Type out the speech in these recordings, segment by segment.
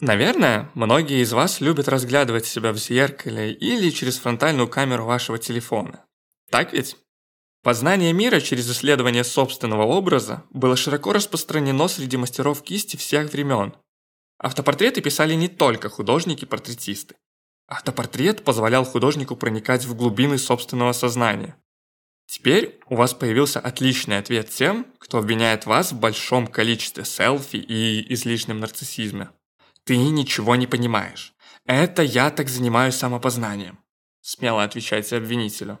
Наверное, многие из вас любят разглядывать себя в зеркале или через фронтальную камеру вашего телефона. Так ведь? Познание мира через исследование собственного образа было широко распространено среди мастеров кисти всех времен. Автопортреты писали не только художники-портретисты. Автопортрет позволял художнику проникать в глубины собственного сознания. Теперь у вас появился отличный ответ тем, кто обвиняет вас в большом количестве селфи и излишнем нарциссизме. «Ты ничего не понимаешь. Это я так занимаюсь самопознанием», – смело отвечайте обвинителю.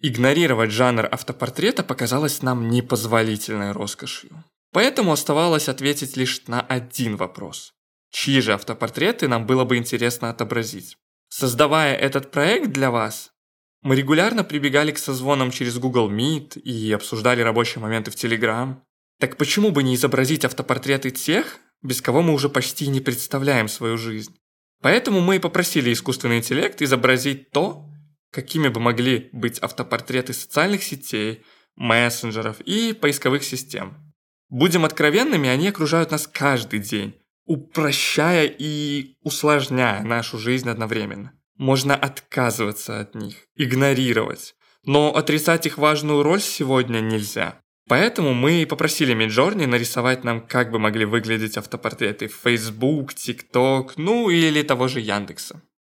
Игнорировать жанр автопортрета показалось нам непозволительной роскошью. Поэтому оставалось ответить лишь на один вопрос. Чьи же автопортреты нам было бы интересно отобразить? Создавая этот проект для вас, мы регулярно прибегали к созвонам через Google Meet и обсуждали рабочие моменты в Telegram. Так почему бы не изобразить автопортреты тех, без кого мы уже почти не представляем свою жизнь? Поэтому мы и попросили искусственный интеллект изобразить то, какими бы могли быть автопортреты социальных сетей, мессенджеров и поисковых систем. Будем откровенными, они окружают нас каждый день, упрощая и усложняя нашу жизнь одновременно. Можно отказываться от них, игнорировать, но отрицать их важную роль сегодня нельзя. Поэтому мы попросили Midjourney нарисовать нам, как бы могли выглядеть автопортреты в Facebook, TikTok, ну или того же Яндекса.